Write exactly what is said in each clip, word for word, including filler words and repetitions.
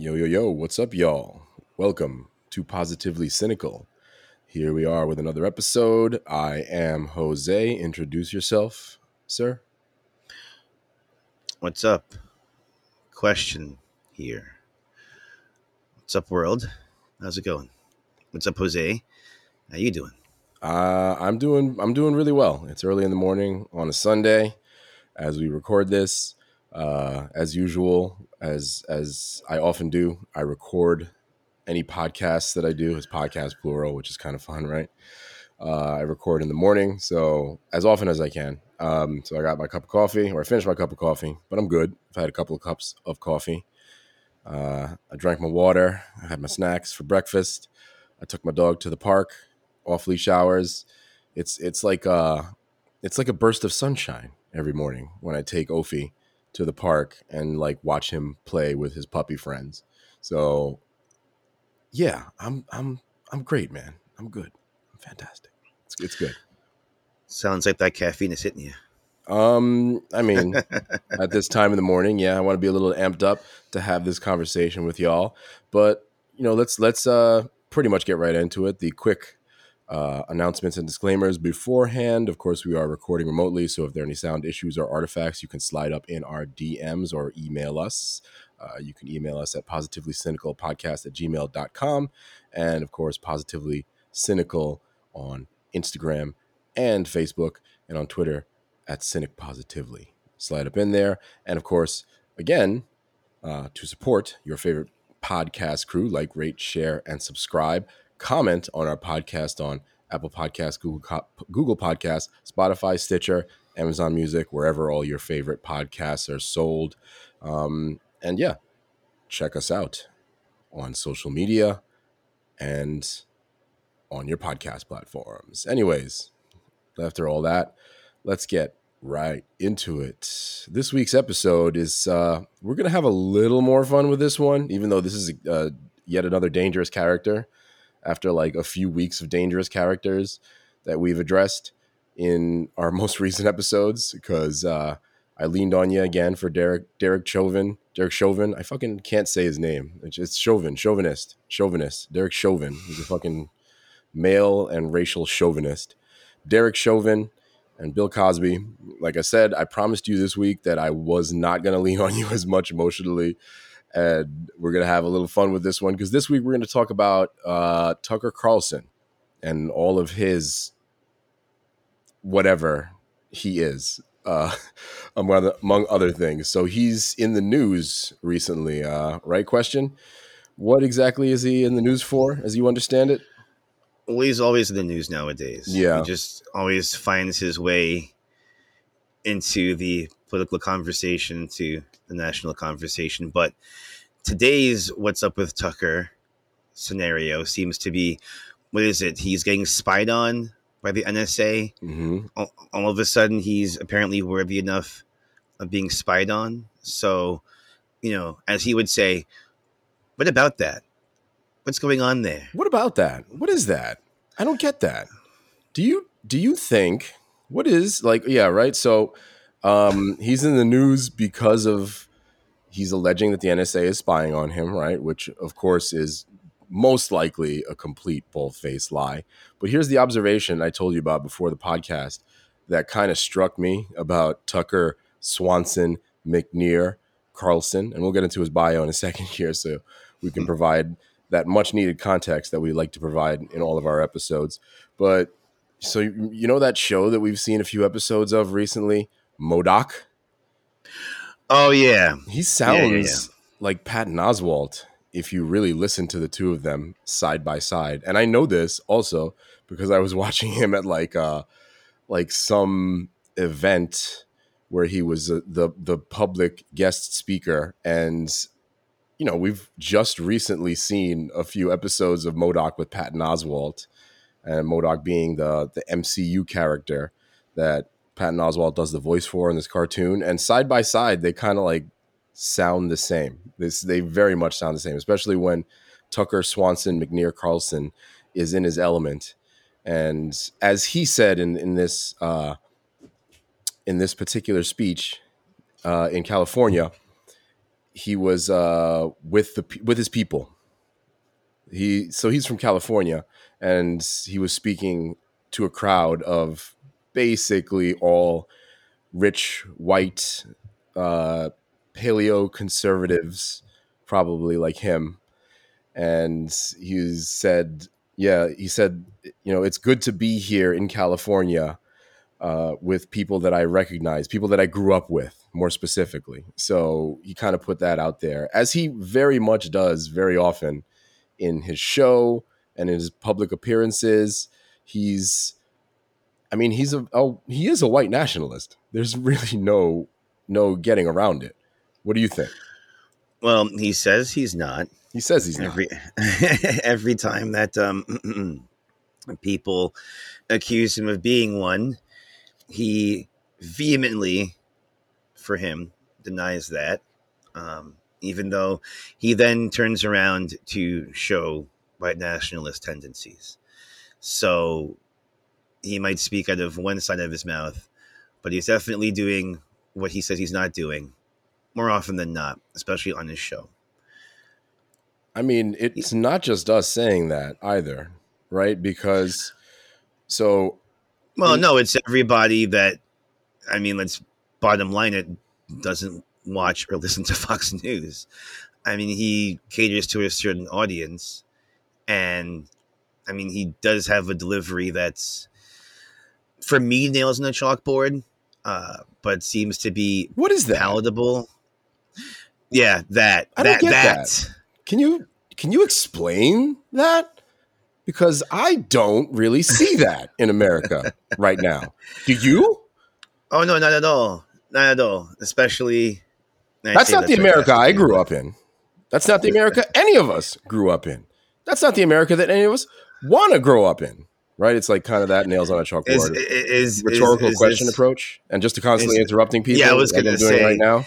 Yo, yo, yo, what's up, y'all? Welcome to Positively Cynical. Here we are with another episode. I am Jose. Introduce yourself, sir. What's up? Question here. What's up, world? How's it going? What's up, Jose? How you doing? Uh, I'm doing I'm doing really well. It's early in the morning on a Sunday as we record this. Uh, as usual, as as I often do, I record any podcasts that I do. It's podcast plural, which is kind of fun, right? Uh, I record in the morning, so as often as I can. Um, so I got my cup of coffee, or I finished my cup of coffee, but I'm good. I've had a couple of cups of coffee. Uh, I drank my water. I had my snacks for breakfast. I took my dog to the park, off-leash hours. It's it's like a, it's like a burst of sunshine every morning when I take Ophie to the park and like watch him play with his puppy friends. So yeah, I'm I'm I'm great, man. I'm good. I'm fantastic. It's it's good. Sounds like that caffeine is hitting you. Um, I mean, at this time in the morning, yeah, I want to be a little amped up to have this conversation with y'all. But you know, let's let's uh pretty much get right into it. The quick uh announcements and disclaimers beforehand. Of course, we are recording remotely, so if there are any sound issues or artifacts, you can slide up in our D Ms or email us. Uh, you can email us at positively cynical podcast at gmail dot com, and of course, Positively Cynical on Instagram and Facebook, and on Twitter at Cynic Positively. Slide up in there. And of course, again, uh, to support your favorite podcast crew, like, rate, share, and subscribe. Comment on our podcast on Apple Podcasts, Google, Google Podcasts, Spotify, Stitcher, Amazon Music, wherever all your favorite podcasts are sold. Um, and yeah, check us out on social media and on your podcast platforms. Anyways, after all that, let's get right into it. This week's episode is, uh, we're going to have a little more fun with this one, even though this is uh, yet another dangerous character. After like a few weeks of dangerous characters that we've addressed in our most recent episodes, because uh, I leaned on you again for Derek Derek Chauvin. Derek Chauvin. I fucking can't say his name. It's, it's Chauvin. Chauvinist. Chauvinist. Derek Chauvin. He's a fucking male and racial chauvinist. Derek Chauvin and Bill Cosby. Like I said, I promised you this week that I was not going to lean on you as much emotionally. And we're going to have a little fun with this one, because this week we're going to talk about uh, Tucker Carlson and all of his whatever he is, uh, among other things. So he's in the news recently, uh, right? Question. What exactly is he in the news for, as you understand it? Well, he's always in the news nowadays. Yeah. He just always finds his way into the political conversation, to the national conversation. But today's what's up with Tucker scenario seems to be, what is it? He's getting spied on by the N S A. Mm-hmm. All, all of a sudden, he's apparently worthy enough of being spied on. So, you know, as he would say, what about that? What's going on there? What about that? What is that? I don't get that. Do you, do you think, what is, like, yeah, right? So, Um, he's in the news because of, he's alleging that the N S A is spying on him, right? Which, of course, is most likely a complete bold-faced lie. But here's the observation I told you about before the podcast that kind of struck me about Tucker Swanson McNear Carlson. And we'll get into his bio in a second here, so we can provide that much-needed context that we like to provide in all of our episodes. But so, you know that show that we've seen a few episodes of recently? MODOK. Oh yeah, he sounds yeah, yeah, yeah. like Patton Oswalt if you really listen to the two of them side by side. And I know this also because I was watching him at like uh like some event where he was uh, the the public guest speaker, and you know, we've just recently seen a few episodes of MODOK with Patton Oswalt, and MODOK being the the M C U character that Patton Oswalt does the voice for in this cartoon, and side by side they kind of like sound the same. This they very much sound the same, especially when Tucker Swanson McNear Carlson is in his element. And as he said in in this uh, in this particular speech uh, in California, he was uh, with the with his people. He so he's from California, and he was speaking to a crowd of basically all rich white uh, paleo conservatives, probably like him. And he said, yeah, he said, you know, it's good to be here in California uh, with people that I recognize, people that I grew up with, more specifically. So he kind of put that out there, as he very much does very often in his show and in his public appearances. He's, I mean, he's a, a he is a white nationalist. There's really no no getting around it. What do you think? Well, he says he's not. He says he's not. Every, every time that um, people accuse him of being one, he vehemently, for him, denies that, um, even though he then turns around to show white nationalist tendencies. So he might speak out of one side of his mouth, but he's definitely doing what he says he's not doing more often than not, especially on his show. I mean, it's not just us saying that either, right? Because so. Well, no, it's everybody that, I mean, let's bottom line it, doesn't watch or listen to Fox News. I mean, he caters to a certain audience, and I mean, he does have a delivery that's, for me, nails on a chalkboard, uh, but seems to be what is that? palatable. Yeah, that, I that, don't get that. that. Can you can you explain that? Because I don't really see that in America right now. Do you? Oh, no, not at all. Not at all. Especially. That's not the America I grew up in. That's not the America any of us grew up in. That's not the America that any of us want to grow up in. Right? It's like kind of that nails on a chalkboard. Is, is, rhetorical is, is question this, approach. And just to constantly is, interrupting people. Yeah, I was going to say. Right now.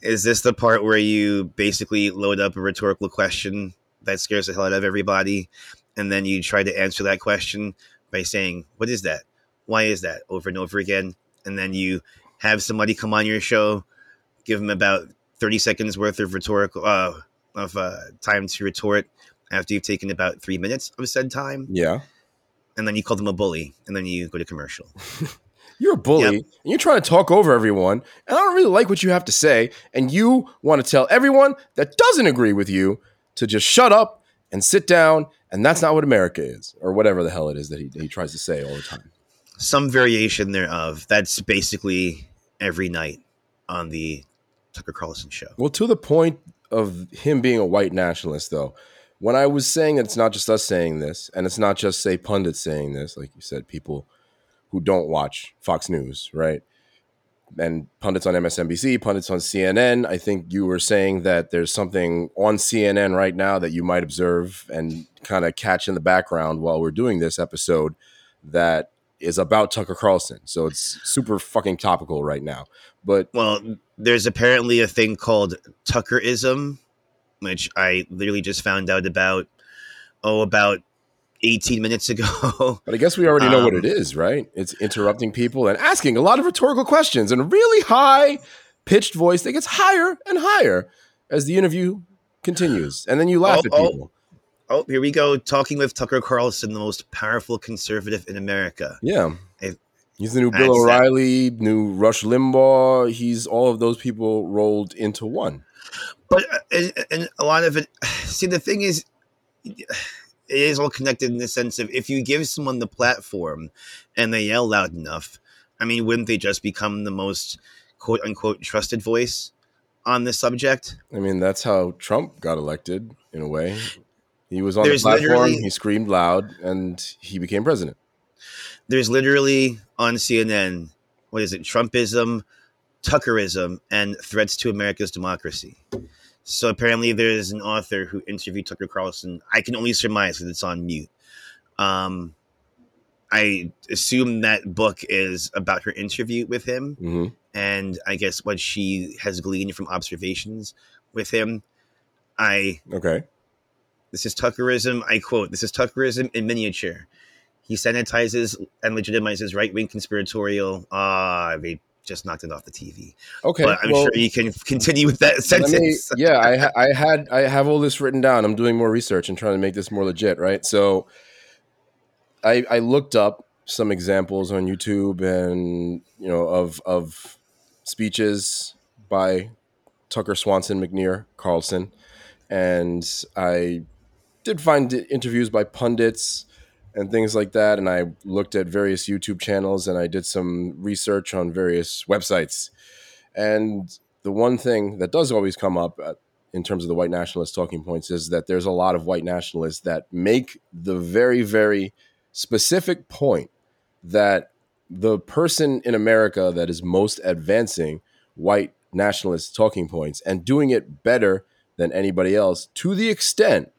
Is this the part where you basically load up a rhetorical question that scares the hell out of everybody, and then you try to answer that question by saying, what is that? Why is that? Over and over again. And then you have somebody come on your show, give them about thirty seconds worth of rhetorical uh, of uh, time to retort after you've taken about three minutes of said time. Yeah. And then you call them a bully, and then you go to commercial. You're a bully, yep. And you're trying to talk over everyone, and I don't really like what you have to say, and you want to tell everyone that doesn't agree with you to just shut up and sit down, and that's not what America is, or whatever the hell it is that he, he tries to say all the time. Some variation thereof. That's basically every night on the Tucker Carlson show. Well, to the point of him being a white nationalist, though, when I was saying that it's not just us saying this, and it's not just, say, pundits saying this, like you said, people who don't watch Fox News, right? And pundits on M S N B C, pundits on C N N. I think you were saying that there's something on C N N right now that you might observe and kind of catch in the background while we're doing this episode that is about Tucker Carlson. So it's super fucking topical right now. But well, there's apparently a thing called Tuckerism, which I literally just found out about, oh, about eighteen minutes ago. But I guess we already know um, what it is, right? It's interrupting people and asking a lot of rhetorical questions in a really high-pitched voice that gets higher and higher as the interview continues. And then you laugh oh, at oh, people. Oh, here we go. Talking with Tucker Carlson, the most powerful conservative in America. Yeah. I've, He's the new Bill O'Reilly, that. new Rush Limbaugh. He's all of those people rolled into one. But and, and a lot of it... See, the thing is... It is all connected in the sense of if you give someone the platform and they yell loud enough, I mean, wouldn't they just become the most quote unquote trusted voice on this subject? I mean, that's how Trump got elected in a way. He was on there's the platform, he screamed loud, and he became president. There's literally on C N N, what is it? Trumpism, Tuckerism, and threats to America's democracy. So apparently there is an author who interviewed Tucker Carlson. I can only surmise that it's on mute. Um, I assume that book is about her interview with him. Mm-hmm. And I guess what she has gleaned from observations with him. I Okay. This is Tuckerism. I quote, this is Tuckerism in miniature. He sanitizes and legitimizes right-wing conspiratorial. Ah, uh, they just knocked it off the T V. Okay, but I'm well, sure you can continue with that sentence. Me, yeah, I, ha- I had I have all this written down. I'm doing more research and trying to make this more legit, right? So I I looked up some examples on YouTube and you know of of speeches by Tucker Swanson McNear Carlson, and I did find interviews by pundits and things like that. And I looked at various YouTube channels and I did some research on various websites. And the one thing that does always come up in terms of the white nationalist talking points is that there's a lot of white nationalists that make the very, very specific point that the person in America that is most advancing white nationalist talking points and doing it better than anybody else, to the extent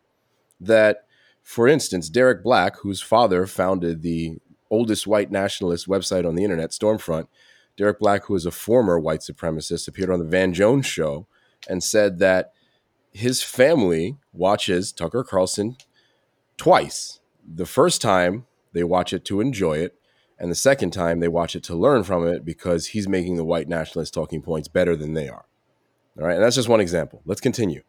that, for instance, Derek Black, whose father founded the oldest white nationalist website on the internet, Stormfront, Derek Black, who is a former white supremacist, appeared on the Van Jones show and said that his family watches Tucker Carlson twice. The first time they watch it to enjoy it, and the second time they watch it to learn from it because he's making the white nationalist talking points better than they are. All right, and that's just one example. Let's continue.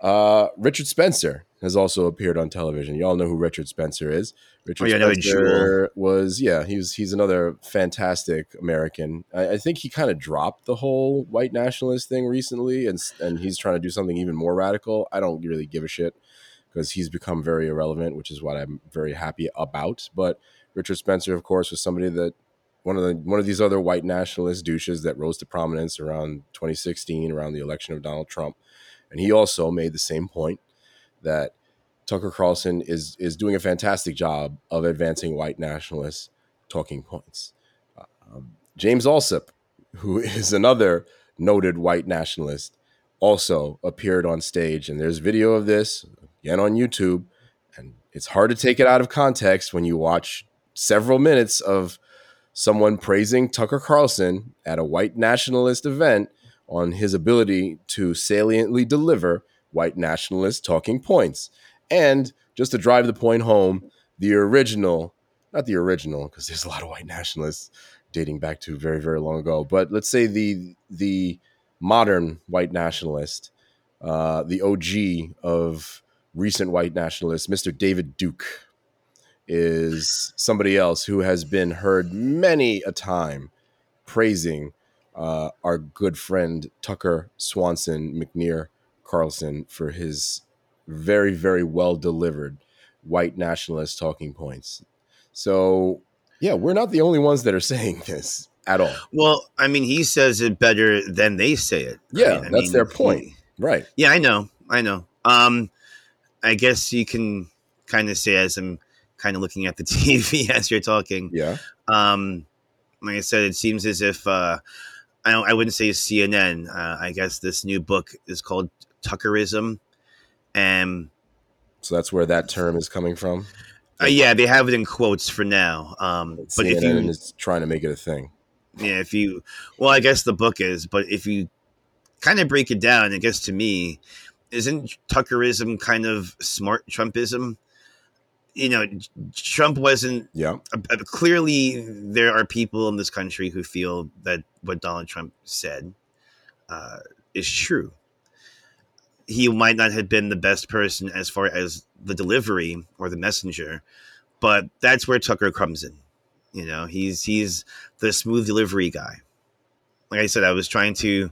Uh, Richard Spencer has also appeared on television. You all know who Richard Spencer is. Richard oh, yeah, Spencer no, was, yeah, he was, he's another fantastic American. I, I think he kind of dropped the whole white nationalist thing recently, and and he's trying to do something even more radical. I don't really give a shit because he's become very irrelevant, which is what I'm very happy about. But Richard Spencer, of course, was somebody that one of the one of these other white nationalist douches that rose to prominence around twenty sixteen, around the election of Donald Trump. And he also made the same point that Tucker Carlson is is doing a fantastic job of advancing white nationalist talking points. Um, James Alsup, who is another noted white nationalist, also appeared on stage. And there's video of this, again, on YouTube. And it's hard to take it out of context when you watch several minutes of someone praising Tucker Carlson at a white nationalist event on his ability to saliently deliver white nationalist talking points. And just to drive the point home, the original, not the original, because there's a lot of white nationalists dating back to very, very long ago, but let's say the the modern white nationalist, uh, the O G of recent white nationalists, Mister David Duke, is somebody else who has been heard many a time praising Uh, our good friend Tucker Swanson McNear Carlson for his very, very well delivered white nationalist talking points. So, yeah, we're not the only ones that are saying this at all. Well, I mean, he says it better than they say it. Yeah, right? I that's mean, their point. He, right. Yeah, I know. I know. Um, I guess you can kind of say, as I'm kind of looking at the T V as you're talking. Yeah. Um, like I said, it seems as if uh, I, don't, I wouldn't say C N N. Uh, I guess this new book is called Tuckerism. And so that's where that term is coming from? Uh, yeah, they have it in quotes for now. Um, but C N N if you, is trying to make it a thing. Yeah, if you – well, I guess the book is. But if you kind of break it down, I guess to me, isn't Tuckerism kind of smart Trumpism? You know, Trump wasn't yeah. uh, clearly there are people in this country who feel that what Donald Trump said uh, is true. He might not have been the best person as far as the delivery or the messenger, but that's where Tucker comes in. You know, he's he's the smooth delivery guy. Like I said, I was trying to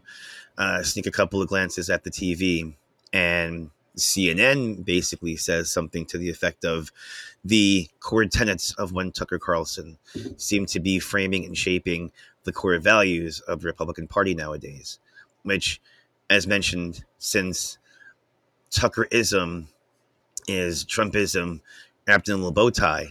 uh, sneak a couple of glances at the T V, and C N N basically says something to the effect of the core tenets of when Tucker Carlson seem to be framing and shaping the core values of the Republican Party nowadays, which, as mentioned, since Tuckerism is Trumpism wrapped in a little bow tie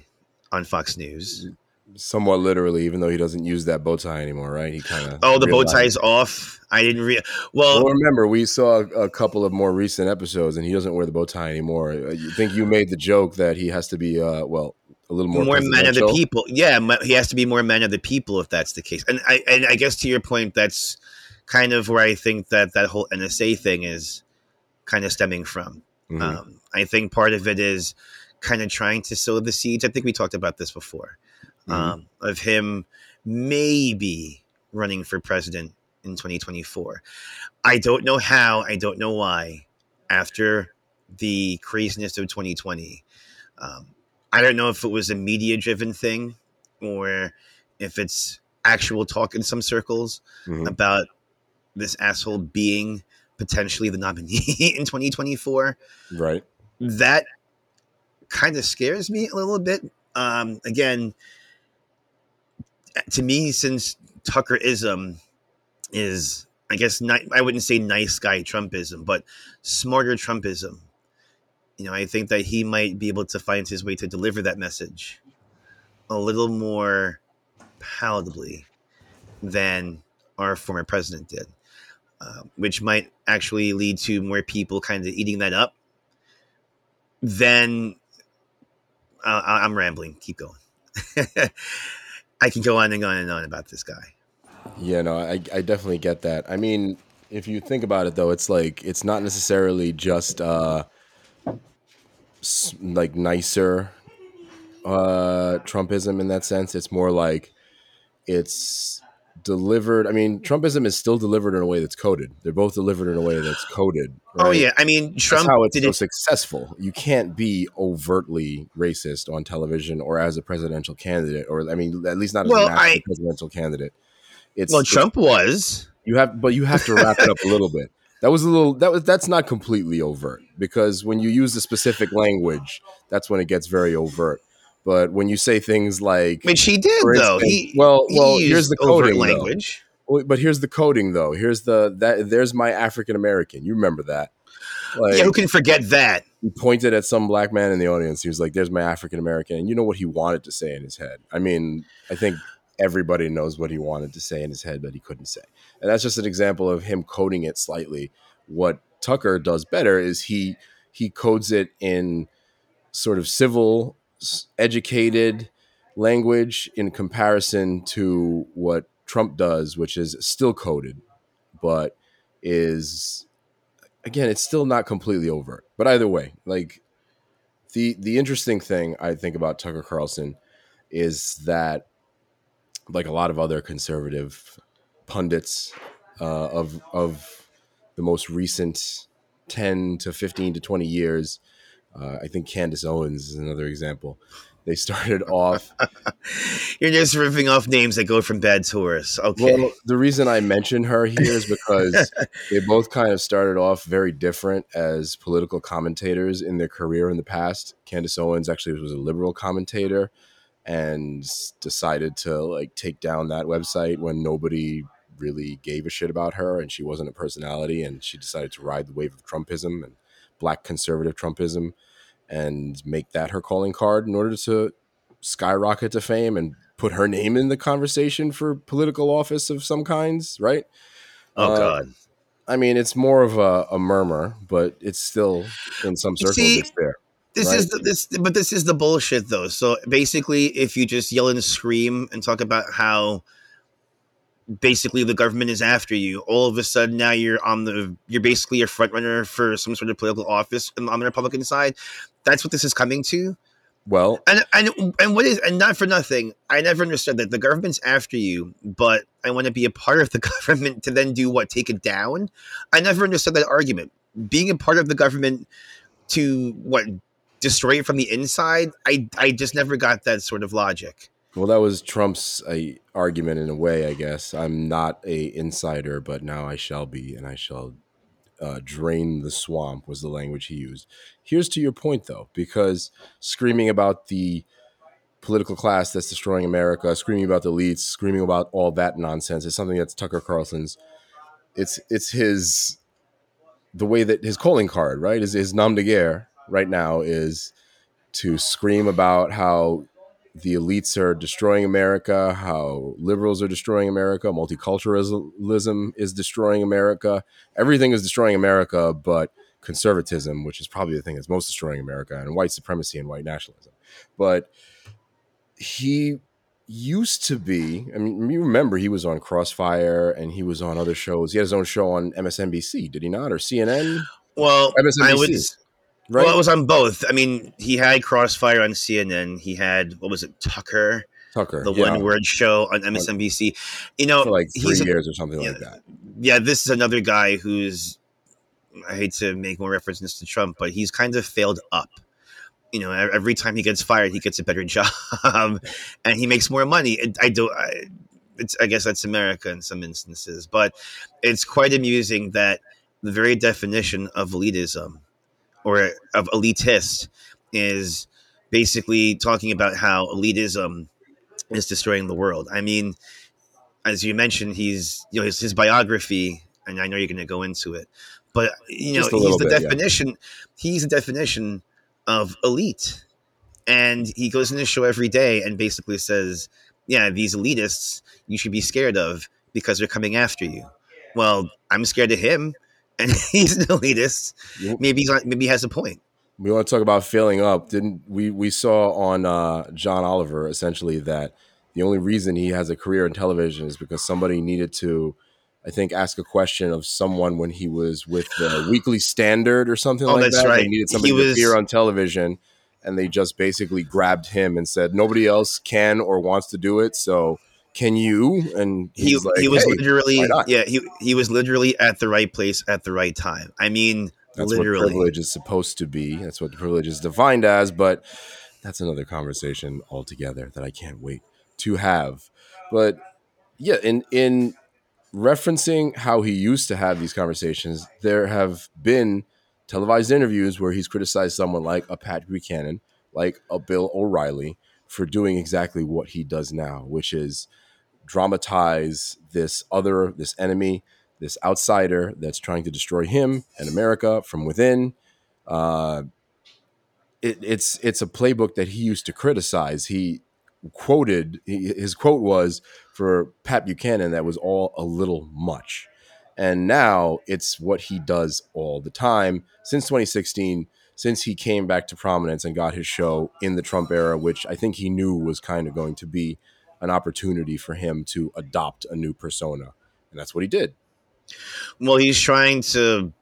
on Fox News. Somewhat literally, even though he doesn't use that bow tie anymore, right? He kind of oh, the bow tie's off. I didn't real well. Well, remember, we saw a couple of more recent episodes, and he doesn't wear the bow tie anymore. You think you made the joke that he has to be uh, well a little more more men of the people? Yeah, he has to be more men of the people if that's the case. And I and I guess to your point, that's kind of where I think that that whole N S A thing is kind of stemming from. Mm-hmm. Um, I think part of it is kind of trying to sow the seeds. I think we talked about this before. Mm-hmm. Um, of him maybe running for president in twenty twenty-four. I don't know how, I don't know why, after the craziness of twenty twenty. Um, I don't know if it was a media-driven thing or if it's actual talk in some circles mm-hmm. about this asshole being potentially the nominee in twenty twenty-four. Right. That kind of scares me a little bit. Um, again, to me, since Tuckerism is, I guess, not, I wouldn't say nice guy Trumpism, but smarter Trumpism. You know, I think that he might be able to find his way to deliver that message a little more palatable than our former president did, uh, which might actually lead to more people kind of eating that up. Then uh, I'm rambling. Keep going. I can go on and on and on about this guy. Yeah, no, I, I definitely get that. I mean, if you think about it, though, it's like it's not necessarily just uh, like nicer uh, Trumpism in that sense. It's more like it's delivered. I mean, Trumpism is still delivered in a way that's coded. They're both delivered in a way that's coded. Right? Oh, yeah. I mean, Trump. That's how it's did so it- successful. You can't be overtly racist on television or as a presidential candidate, or I mean, at least not as well, a I- presidential candidate. It's, well, Trump it's, was. You have, but you have to wrap it up a little bit. That was a little. That was that's not completely overt, because when you use the specific language, that's when it gets very overt. But when you say things like, but she did though. Instance, he, well, he well, here's the coding language. Though. But here's the coding though. Here's the that. There's my African American. You remember that? Like, yeah, who can forget that? He pointed at some black man in the audience. He was like, "There's my African American," and you know what he wanted to say in his head. I mean, I think. Everybody knows what he wanted to say in his head that he couldn't say. And that's just an example of him coding it slightly. What Tucker does better is he he codes it in sort of civil, educated language in comparison to what Trump does, which is still coded, but is, again, it's still not completely overt. But either way, like the the interesting thing I think about Tucker Carlson is that, like a lot of other conservative pundits uh, of of the most recent ten to fifteen to twenty years. Uh, I think Candace Owens is another example. They started off. You're just ripping off names that go from bad to worse. Okay. Well, the reason I mention her here is because they both kind of started off very different as political commentators in their career in the past. Candace Owens actually was a liberal commentator and decided to like take down that website when nobody really gave a shit about her and she wasn't a personality, and she decided to ride the wave of Trumpism and black conservative Trumpism and make that her calling card in order to skyrocket to fame and put her name in the conversation for political office of some kinds, right? Oh, uh, God. I mean, it's more of a, a murmur, but it's still in some circles See- it's there. This right. is the, this, but this is the bullshit though. So basically, if you just yell and scream and talk about how basically the government is after you, all of a sudden now you're on the you're basically a front runner for some sort of political office on the Republican side. That's what this is coming to. Well, and and and what is and not for nothing. I never understood that the government's after you, but I want to be a part of the government to then do what? Take it down? I never understood that argument. Being a part of the government to what? Destroy it from the inside. I, I just never got that sort of logic. Well, that was Trump's uh, argument in a way, I guess. I'm not a insider, but now I shall be, and I shall uh, drain the swamp was the language he used. Here's to your point, though, because screaming about the political class that's destroying America, screaming about the elites, screaming about all that nonsense is something that's Tucker Carlson's. It's it's his the way that his calling card, right? Is his nom de guerre. Right now is to scream about how the elites are destroying America, how liberals are destroying America, multiculturalism is destroying America. Everything is destroying America, but conservatism, which is probably the thing that's most destroying America, and white supremacy and white nationalism. But he used to be, I mean, you remember he was on Crossfire and he was on other shows. He had his own show on M S N B C, did he not? Or C N N? Well, M S N B C. I would... Right. Well, it was on both. I mean, he had Crossfire on C N N. He had, what was it, Tucker Tucker, the yeah. one-word show on M S N B C. You know, for like three years or something yeah, like that. Yeah, this is another guy who's, I hate to make more references to Trump, but he's kind of failed up. You know, every time he gets fired, he gets a better job, and he makes more money. I do. I, it's, I guess that's America in some instances, but it's quite amusing that the very definition of elitism or of elitist is basically talking about how elitism is destroying the world. I mean, as you mentioned, he's you know his, his biography, and I know you're going to go into it, but you know he's the bit, definition. Yeah. He's the definition of elite, and he goes in his show every day and basically says, yeah, these elitists you should be scared of because they're coming after you. Well, I'm scared of him, and he's an elitist. Maybe he's not, maybe he has a point. We want to talk about failing up. Didn't we? We saw on uh, John Oliver essentially that the only reason he has a career in television is because somebody needed to, I think, ask a question of someone when he was with the Weekly Standard or something oh, like that's that. Right. They needed somebody he to was... appear on television, and they just basically grabbed him and said, "Nobody else can or wants to do it, so can you?" And he, like, he was hey, literally, yeah, he he was literally at the right place at the right time. I mean. That's Literally. What privilege is supposed to be. That's what privilege is defined as. But that's another conversation altogether that I can't wait to have. But yeah, in in referencing how he used to have these conversations, there have been televised interviews where he's criticized someone like a Pat Buchanan, like a Bill O'Reilly, for doing exactly what he does now, which is dramatize this other, this enemy, this outsider that's trying to destroy him and America from within. Uh, it, it's it's a playbook that he used to criticize. He quoted, he, his quote was, for Pat Buchanan, that was all a little much. And now it's what he does all the time. Since twenty sixteen, since he came back to prominence and got his show in the Trump era, which I think he knew was kind of going to be an opportunity for him to adopt a new persona. And that's what he did. Well, he's trying to,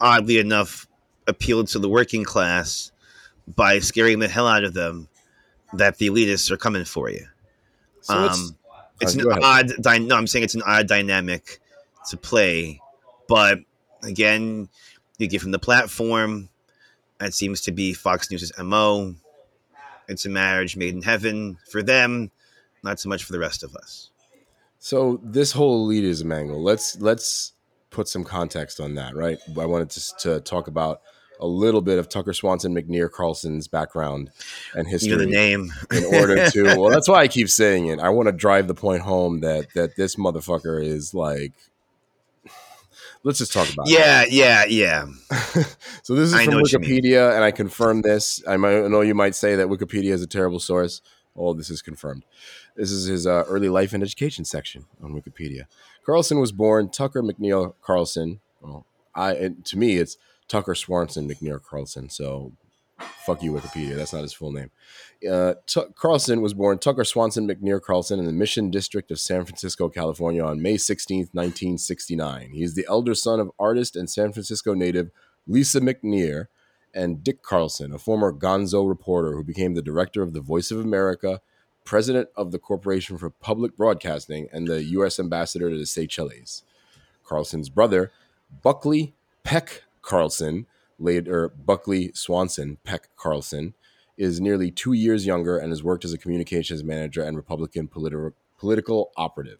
oddly enough, appeal to the working class by scaring the hell out of them that the elitists are coming for you. So um, it's, it's uh, an odd dy- – no, I'm saying it's an odd dynamic to play. But, again, you give him the platform. That seems to be Fox News' M O. It's a marriage made in heaven for them, not so much for the rest of us. So this whole elitism angle, let's let's put some context on that, right? I wanted to, to talk about a little bit of Tucker Swanson McNear Carlson's background and history. You know the name. In order to, well, that's why I keep saying it. I want to drive the point home that that this motherfucker is like, let's just talk about yeah, it. Yeah, yeah, yeah. So this is I from Wikipedia, and I confirm this. I, might, I know you might say that Wikipedia is a terrible source. All this is confirmed. This is his uh, early life and education section on Wikipedia. Carlson was born Tucker McNear Carlson. Well, I it, to me, it's Tucker Swanson McNear Carlson. So fuck you, Wikipedia. That's not his full name. Uh, T- Carlson was born Tucker Swanson McNear Carlson in the Mission District of San Francisco, California on May sixteenth, nineteen sixty-nine. He is the elder son of artist and San Francisco native Lisa McNear and Dick Carlson, a former gonzo reporter who became the director of the Voice of America, president of the Corporation for Public Broadcasting, and the U S ambassador to the Seychelles. Carlson's brother, Buckley Peck Carlson, later Buckley Swanson Peck Carlson, is nearly two years younger and has worked as a communications manager and Republican politi- political operative.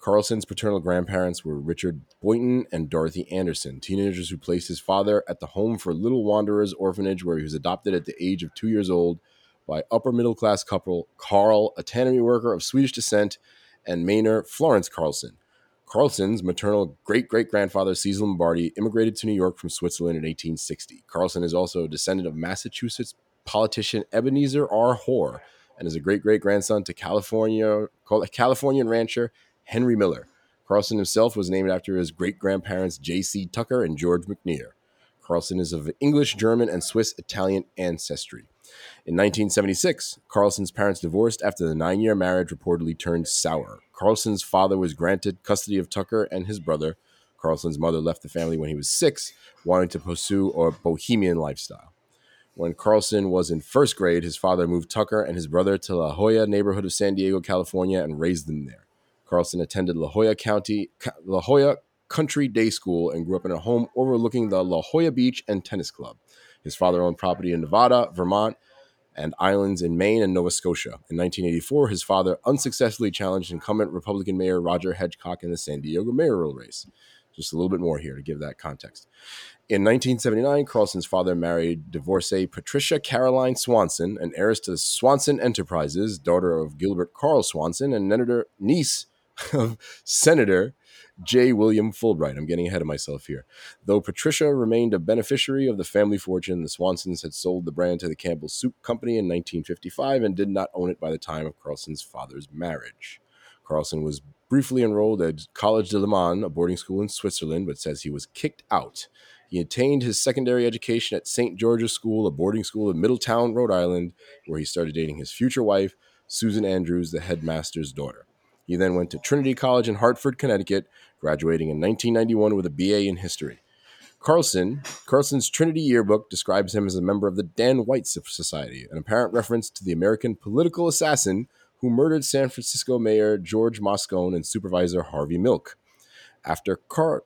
Carlson's paternal grandparents were Richard Boynton and Dorothy Anderson, teenagers who placed his father at the Home for Little Wanderers orphanage, where he was adopted at the age of two years old by upper-middle-class couple Carl, a tannery worker of Swedish descent, and Maynard Florence Carlson. Carlson's maternal great-great-grandfather, Cecil Lombardi, immigrated to New York from Switzerland in eighteen sixty. Carlson is also a descendant of Massachusetts politician Ebenezer R. Hoar and is a great-great-grandson to California Californian rancher Henry Miller. Carlson himself was named after his great-grandparents J C. Tucker and George McNear. Carlson is of English, German, and Swiss-Italian ancestry. In nineteen seventy-six, Carlson's parents divorced after the nine-year marriage reportedly turned sour. Carlson's father was granted custody of Tucker and his brother. Carlson's mother left the family when he was six, wanting to pursue a bohemian lifestyle. When Carlson was in first grade, his father moved Tucker and his brother to La Jolla neighborhood of San Diego, California, and raised them there. Carlson attended La Jolla County, La Jolla Country Day School and grew up in a home overlooking the La Jolla Beach and Tennis Club. His father owned property in Nevada, Vermont, and islands in Maine and Nova Scotia. In nineteen eighty-four, his father unsuccessfully challenged incumbent Republican Mayor Roger Hedgecock in the San Diego mayoral race. Just a little bit more here to give that context. In nineteen seventy-nine, Carlson's father married divorcee Patricia Caroline Swanson, an heiress to the Swanson Enterprises, daughter of Gilbert Carl Swanson, and niece of Senator J. William Fulbright. I'm getting ahead of myself here. Though Patricia remained a beneficiary of the family fortune, the Swansons had sold the brand to the Campbell Soup Company in nineteen fifty-five and did not own it by the time of Carlson's father's marriage. Carlson was briefly enrolled at College de Le Mans, a boarding school in Switzerland, but says he was kicked out. He attained his secondary education at Saint George's School, a boarding school in Middletown, Rhode Island, where he started dating his future wife, Susan Andrews, the headmaster's daughter. He then went to Trinity College in Hartford, Connecticut, graduating in nineteen ninety-one with a B A in history. Carlson, Carlson's Trinity yearbook describes him as a member of the Dan White Society, an apparent reference to the American political assassin who murdered San Francisco Mayor George Moscone and supervisor Harvey Milk. After, Car-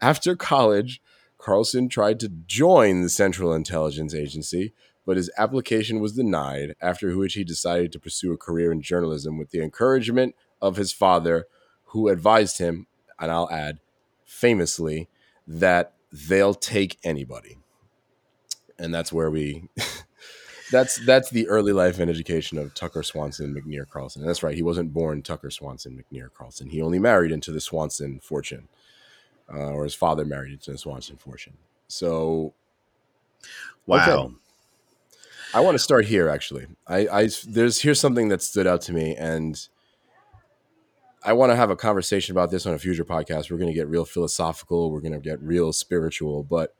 After college, Carlson tried to join the Central Intelligence Agency, but his application was denied, after which he decided to pursue a career in journalism with the encouragement of his father, who advised him, and I'll add, famously, that they'll take anybody. And that's where we... That's that's the early life and education of Tucker Swanson McNear Carlson. And that's right. He wasn't born Tucker Swanson McNear Carlson. He only married into the Swanson fortune, uh, or his father married into the Swanson fortune. So, wow. Okay. I want to start here, actually. I, I there's here's something that stood out to me, and I want to have a conversation about this on a future podcast. We're going to get real philosophical. We're going to get real spiritual. But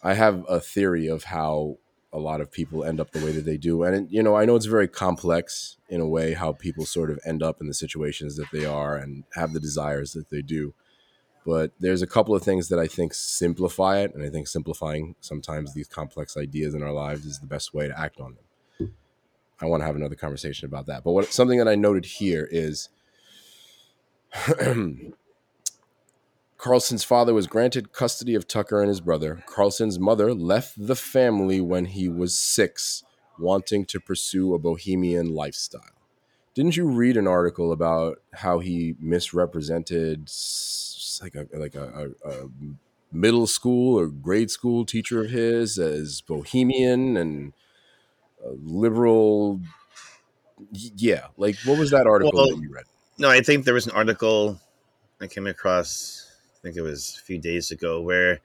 I have a theory of how a lot of people end up the way that they do. And, you know, I know it's very complex in a way how people sort of end up in the situations that they are and have the desires that they do. But there's a couple of things that I think simplify it. And I think simplifying sometimes these complex ideas in our lives is the best way to act on them. I want to have another conversation about that. But what something that I noted here is Carlson's father was granted custody of Tucker and his brother. Carlson's mother left the family when he was six, wanting to pursue a bohemian lifestyle. Didn't you read an article about how he misrepresented like a like a, a, a middle school or grade school teacher of his as bohemian and liberal? Yeah. Like, what was that article well, that you read? No, I think there was an article I came across... I think it was a few days ago where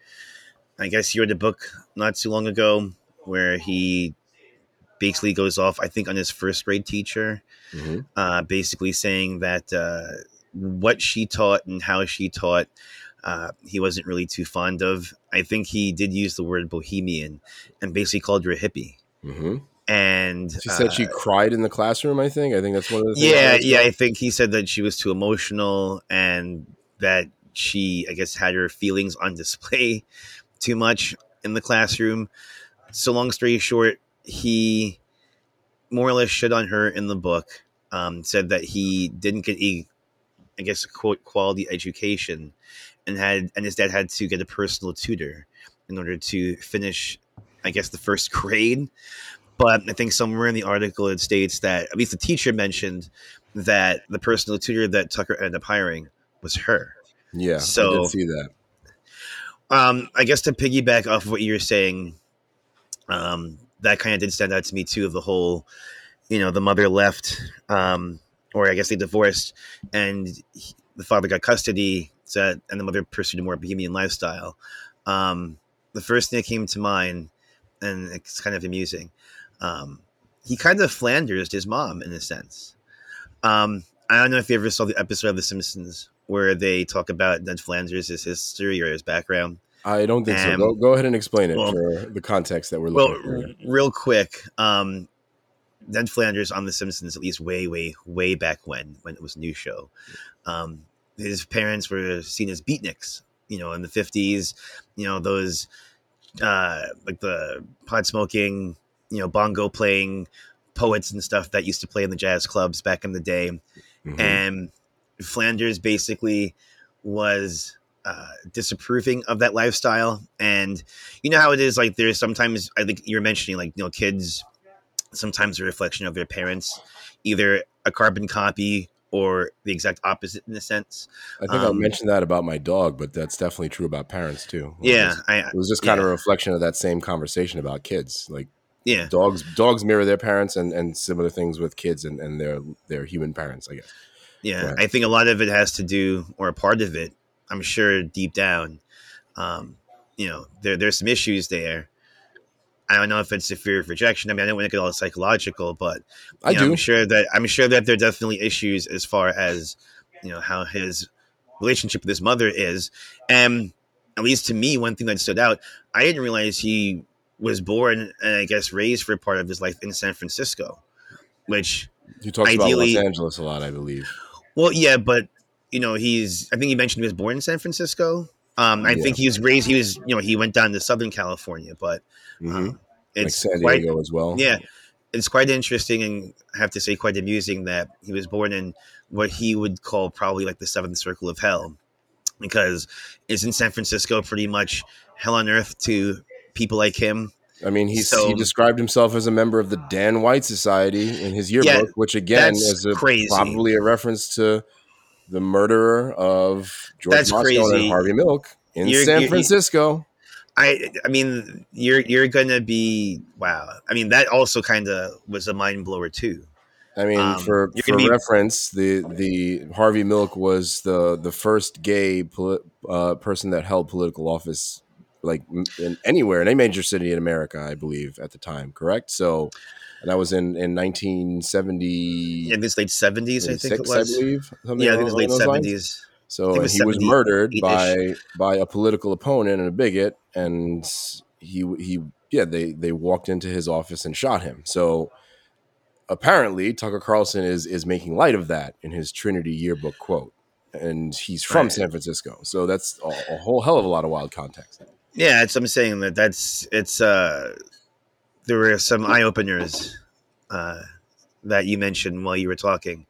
I guess you read the book not too long ago where he basically goes off, I think, on his first grade teacher, mm-hmm. uh, basically saying that uh, what she taught and how she taught, uh, he wasn't really too fond of. I think he did use the word bohemian and basically called her a hippie. Mm-hmm. And she said uh, she cried in the classroom. I think, I think that's one of the things. Yeah. I yeah. I think he said that she was too emotional and that she, I guess, had her feelings on display too much in the classroom. So long story short, he more or less shit on her in the book, um, said that he didn't get a, I guess, a quote, quality education and had, and his dad had to get a personal tutor in order to finish, I guess, the first grade. But I think somewhere in the article, it states that at least the teacher mentioned that the personal tutor that Tucker ended up hiring was her. Yeah, so, I did see that. Um, I guess to piggyback off of what you were saying, um, that kind of did stand out to me too, of the whole, you know, the mother left, um, or I guess they divorced, and he, the father got custody, so, and the mother pursued a more bohemian lifestyle. Um, the first thing that came to mind, and it's kind of amusing, um, he kind of flandered his mom in a sense. Um, I don't know if you ever saw the episode of The Simpsons where they talk about Ned Flanders' history or his background. I don't think um, so. Go, go ahead and explain it well, for the context that we're looking well, for. Real quick, um, Ned Flanders on The Simpsons, at least way, way, way back when, when it was a new show, um, his parents were seen as beatniks, you know, in the fifties, you know, those uh, like the pot smoking, you know, bongo playing poets and stuff that used to play in the jazz clubs back in the day. Mm-hmm. And Flanders basically was uh, disapproving of that lifestyle. And you know how it is, like there's sometimes, I think you're mentioning, like, you know, kids sometimes a reflection of their parents, either a carbon copy or the exact opposite in a sense. I think um, I'll mention that about my dog, but that's definitely true about parents too. Yeah. It was, I, it was just kind yeah. of a reflection of that same conversation about kids. Like, yeah, dogs, dogs mirror their parents, and, and similar things with kids and, and their, their human parents, I guess. Yeah. Right. I think a lot of it has to do, or a part of it, I'm sure deep down, um, you know, there, there's some issues there. I don't know if it's a fear of rejection. I mean, I don't want to get all psychological, but I know, do. I'm sure that I'm sure that there are definitely issues as far as, you know, how his relationship with his mother is. And at least to me, one thing that stood out, I didn't realize he was born and I guess raised for part of his life in San Francisco, which you talked about Los Angeles a lot, I believe. Well, yeah, but you know, he's I think he mentioned he was born in San Francisco. Um, I yeah. think he was raised, he was, you know, he went down to Southern California, but mm-hmm. um, it's like San Diego quite, as well. Yeah, it's quite interesting and I have to say quite amusing that he was born in what he would call probably like the seventh circle of hell, because isn't San Francisco pretty much hell on earth to people like him? I mean, he's, so, he described himself as a member of the Dan White Society in his yearbook, yeah, which again is a, probably a reference to the murderer of George that's Moscone crazy. And Harvey Milk in you're, San you're, Francisco. I I mean, you're you're gonna be wow. I mean, that also kind of was a mind blower too. I mean, um, for, for be, reference, the the Harvey Milk was the the first gay poli- uh, person that held political office like in, anywhere in a major city in America, I believe, at the time. Correct. So. And that was in, in nineteen seventy. Yeah, in his late seventies, I think it was. I believe, yeah, I think it was late seventies. So and he was murdered by by a political opponent and a bigot, and he he yeah they they walked into his office and shot him. So apparently Tucker Carlson is is making light of that in his Trinity yearbook quote, and he's from right. San Francisco. So that's a, a whole hell of a lot of wild context. Yeah, it's, I'm saying that that's it's. Uh, There were some eye openers uh, that you mentioned while you were talking.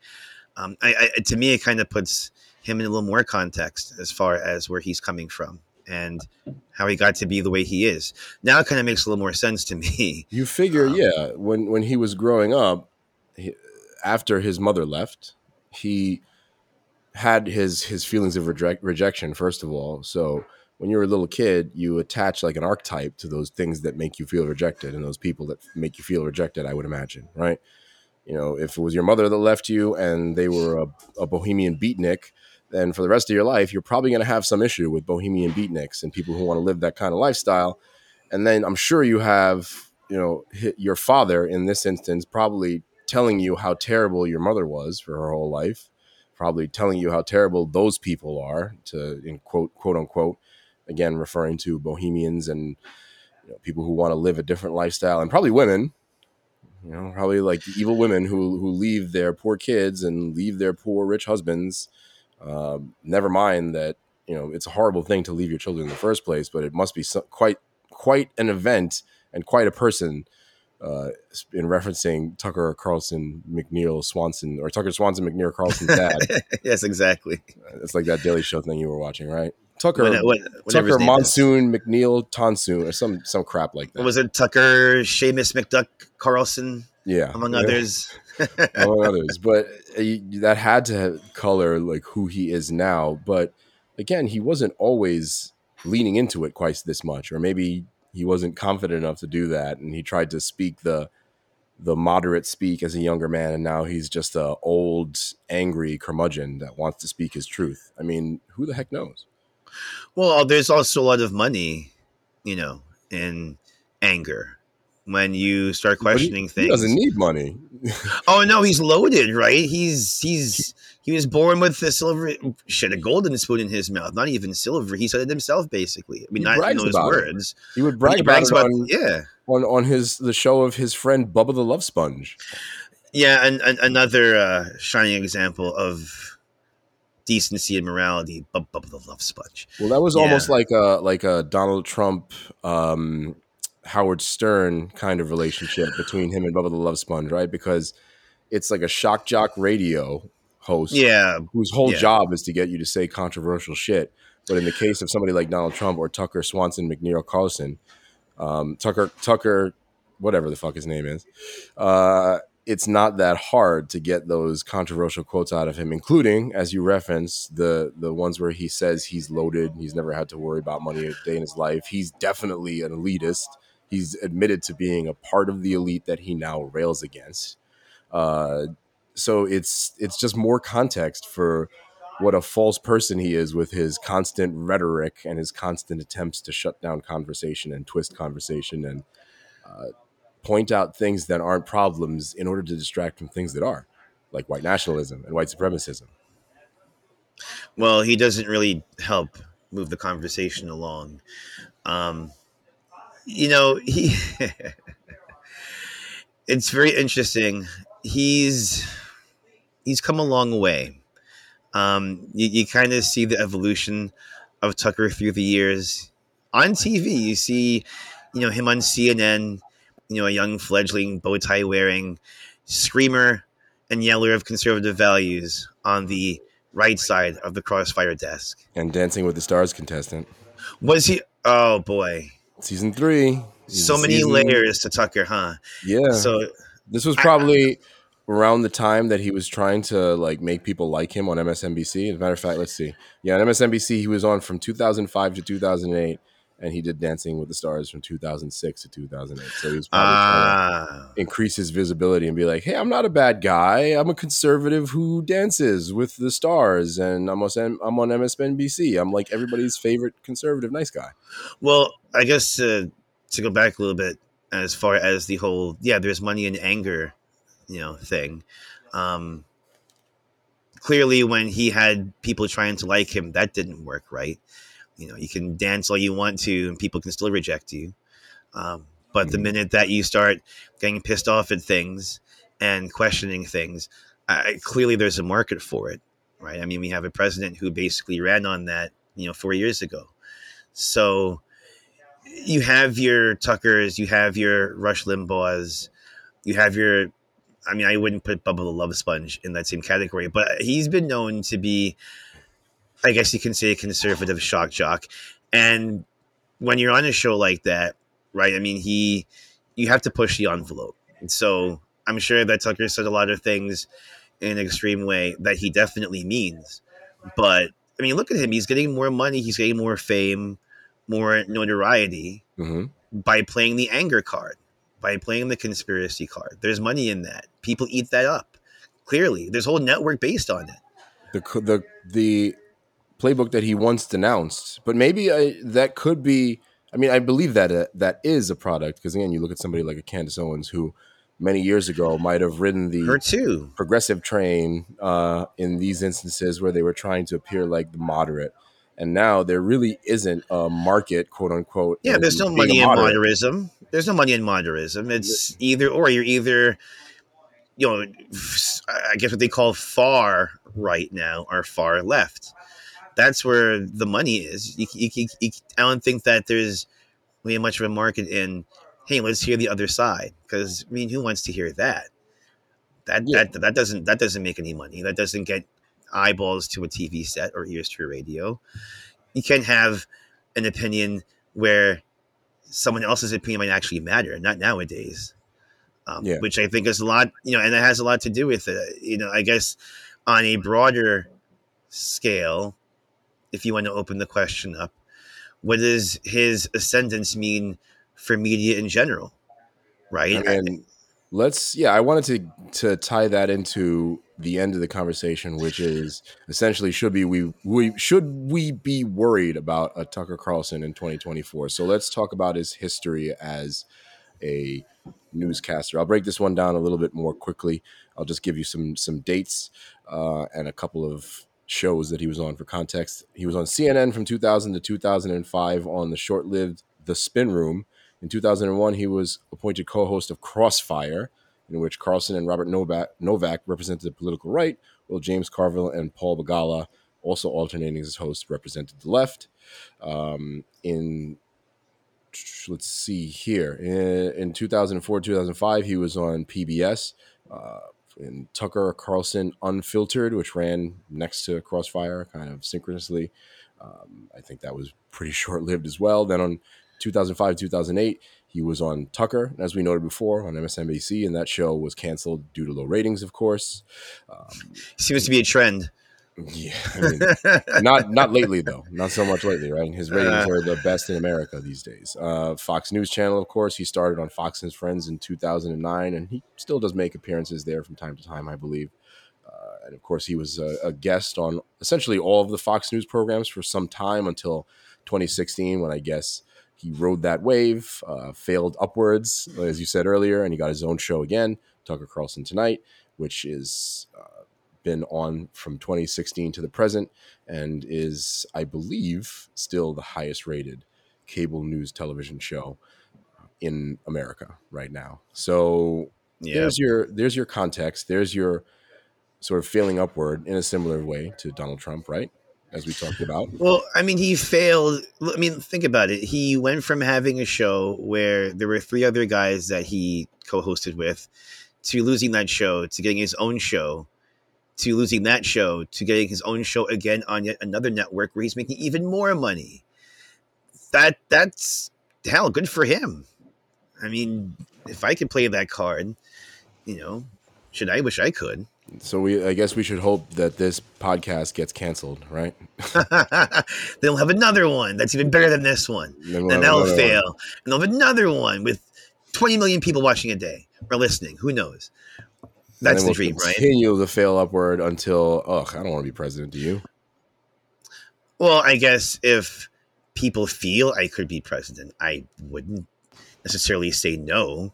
Um, I, I, to me, it kind of puts him in a little more context as far as where he's coming from and how he got to be the way he is. Now it kind of makes a little more sense to me. You figure, um, yeah, when, when he was growing up, he, after his mother left, he had his, his feelings of reject, rejection, first of all. So when you're a little kid, you attach like an archetype to those things that make you feel rejected and those people that make you feel rejected, I would imagine, right? You know, if it was your mother that left you and they were a, a bohemian beatnik, then for the rest of your life, you're probably going to have some issue with bohemian beatniks and people who want to live that kind of lifestyle. And then I'm sure you have, you know, your father in this instance probably telling you how terrible your mother was for her whole life, probably telling you how terrible those people are to, in quote, quote unquote, again, referring to bohemians and, you know, people who want to live a different lifestyle, and probably women, you know, probably like the evil women who who leave their poor kids and leave their poor rich husbands. Uh, never mind that, you know, it's a horrible thing to leave your children in the first place, but it must be so, quite quite an event and quite a person. Uh, in referencing Tucker Carlson McNear Swanson or Tucker Swanson McNear Carlson dad. Yes, exactly. It's like that Daily Show thing you were watching, right? Tucker, when, when, Tucker Monsoon is. McNeil Tonsoon, or some some crap like that. Was it Tucker Seamus McDuck Carlson? Yeah, among yeah. others, among others. But uh, that had to color like who he is now. But again, he wasn't always leaning into it quite this much, or maybe he wasn't confident enough to do that, and he tried to speak the the moderate speak as a younger man, and now he's just a old angry curmudgeon that wants to speak his truth. I mean, who the heck knows? Well, there's also a lot of money, you know, in anger when you start questioning he, things. He doesn't need money. Oh no, he's loaded, right? He's he's he was born with a silver shit, a golden spoon in his mouth. Not even silver. He said it himself, basically. I mean, he not in those words. It. He would brag he brags about, about on, yeah on on his the show of his friend Bubba the Love Sponge. Yeah, and, and another uh, shining example of decency and morality. Bubba the Love Sponge. Well, that was yeah. almost like a like a Donald Trump, um, Howard Stern kind of relationship between him and Bubba the Love Sponge, right? Because it's like a shock jock radio host, yeah, whose whole yeah. job is to get you to say controversial shit. But in the case of somebody like Donald Trump or Tucker Swanson McNear Carlson, um, Tucker Tucker, whatever the fuck his name is, uh, it's not that hard to get those controversial quotes out of him, including, as you referenced, the the ones where he says he's loaded, he's never had to worry about money a day in his life, he's definitely an elitist, he's admitted to being a part of the elite that he now rails against. Uh, so it's it's just more context for what a false person he is with his constant rhetoric and his constant attempts to shut down conversation and twist conversation and uh, point out things that aren't problems in order to distract from things that are, like white nationalism and white supremacism. Well, he doesn't really help move the conversation along. Um, you know, he it's very interesting. He's he's come a long way. Um, you you kind of see the evolution of Tucker through the years on T V. You see, you know, him on C N N, you know, a young fledgling bow tie wearing screamer and yeller of conservative values on the right side of the Crossfire desk. And Dancing with the Stars contestant. Was he? Oh boy. Season three. So many season. layers to Tucker, huh? Yeah. So this was probably I, around the time that he was trying to like make people like him on M S N B C. As a matter of fact, let's see. Yeah, on M S N B C, he was on from two thousand five to two thousand eight, and he did Dancing with the Stars from two thousand six to two thousand eight. So he was probably uh, trying to increase his visibility and be like, hey, I'm not a bad guy. I'm a conservative who dances with the stars, and I'm on, I'm on M S N B C. I'm like everybody's favorite conservative nice guy. Well, I guess uh, to go back a little bit, as far as the whole, yeah, there's money in anger, you know, thing. Um, clearly, when he had people trying to like him, that didn't work, right? You know, you can dance all you want to and people can still reject you. Um, but mm-hmm. the minute that you start getting pissed off at things and questioning things, I, clearly there's a market for it, right? I mean, we have a president who basically ran on that, you know, four years ago. So you have your Tuckers, you have your Rush Limbaughs, you have your, I mean, I wouldn't put Bubba the Love Sponge in that same category, but he's been known to be, I guess you can say, a conservative shock jock. And when you're on a show like that, right, I mean, he, you have to push the envelope. And so I'm sure that Tucker said a lot of things in an extreme way that he definitely means. But, I mean, look at him. He's getting more money. He's getting more fame, more notoriety mm-hmm. by playing the anger card, by playing the conspiracy card. There's money in that. People eat that up. Clearly, there's a whole network based on it. The the the playbook that he once denounced, but maybe I, that could be. I mean, I believe that uh, that is a product because again, you look at somebody like a Candace Owens who many years ago might have ridden the Her too. progressive train uh, in these instances where they were trying to appear like the moderate. And now there really isn't a market, quote unquote. Yeah, there's no money in modernism. There's no money in modernism. It's either or. You're either, you know, I guess what they call far right now or far left. That's where the money is. You, you, you, I don't think that there's really much of a market in, hey, let's hear the other side. Because, I mean, who wants to hear that? That, yeah. that, that, doesn't, that doesn't make any money. That doesn't get eyeballs to a T V set or ears to a radio. You can have an opinion where someone else's opinion might actually matter, not nowadays, um, yeah. which I think is a lot, you know, and that has a lot to do with it. You know, I guess on a broader scale, if you want to open the question up, what does his ascendance mean for media in general? Right. And let's, yeah, I wanted to, to tie that into the end of the conversation, which is essentially should be we, we should we be worried about a Tucker Carlson in twenty twenty-four? So let's talk about his history as a newscaster. I'll break this one down a little bit more quickly. I'll just give you some some dates uh, and a couple of shows that he was on for context. He was on C N N from two thousand to two thousand five on the short-lived The Spin Room. In two thousand one, he was appointed co-host of Crossfire, in which Carlson and Robert Novak, Novak represented the political right, while James Carville and Paul Begala also alternating as host, represented the left. Um, in let's see here, in, in two thousand four, two thousand five, he was on P B S uh, in Tucker Carlson Unfiltered, which ran next to Crossfire, kind of synchronously. Um, I think that was pretty short-lived as well. Then on two thousand five, two thousand eight, he was on Tucker, as we noted before, on M S N B C, and that show was canceled due to low ratings, of course. Um, Seems to be a trend. Yeah, I mean, not not lately though, not so much lately, right? And his ratings uh, are the best in America these days. Uh, Fox News Channel, of course, he started on Fox and Friends in two thousand nine, and he still does make appearances there from time to time, I believe. Uh, and of course, he was a, a guest on essentially all of the Fox News programs for some time until twenty sixteen, when I guess he rode that wave, uh, failed upwards, as you said earlier, and he got his own show again, Tucker Carlson Tonight, which is. Uh, been on from twenty sixteen to the present, and is, I believe, still the highest rated cable news television show in America right now. So yeah. there's your there's your context. There's your sort of failing upward in a similar way to Donald Trump, right? As we talked about. Well, I mean, he failed. I mean, think about it. He went from having a show where there were three other guys that he co-hosted with to losing that show, to getting his own show, to losing that show, to getting his own show again on yet another network where he's making even more money. That that's hell, good for him. I mean, if I could play that card, you know, should I wish I could. So we, I guess we should hope that this podcast gets canceled, right? They'll have another one that's even better than this one. Then we'll that'll fail. One. And they'll have another one with twenty million people watching a day or listening. Who knows? That's the dream, right? Continue to fail upward until, ugh, I don't want to be president. Do you? Well, I guess if people feel I could be president, I wouldn't necessarily say no.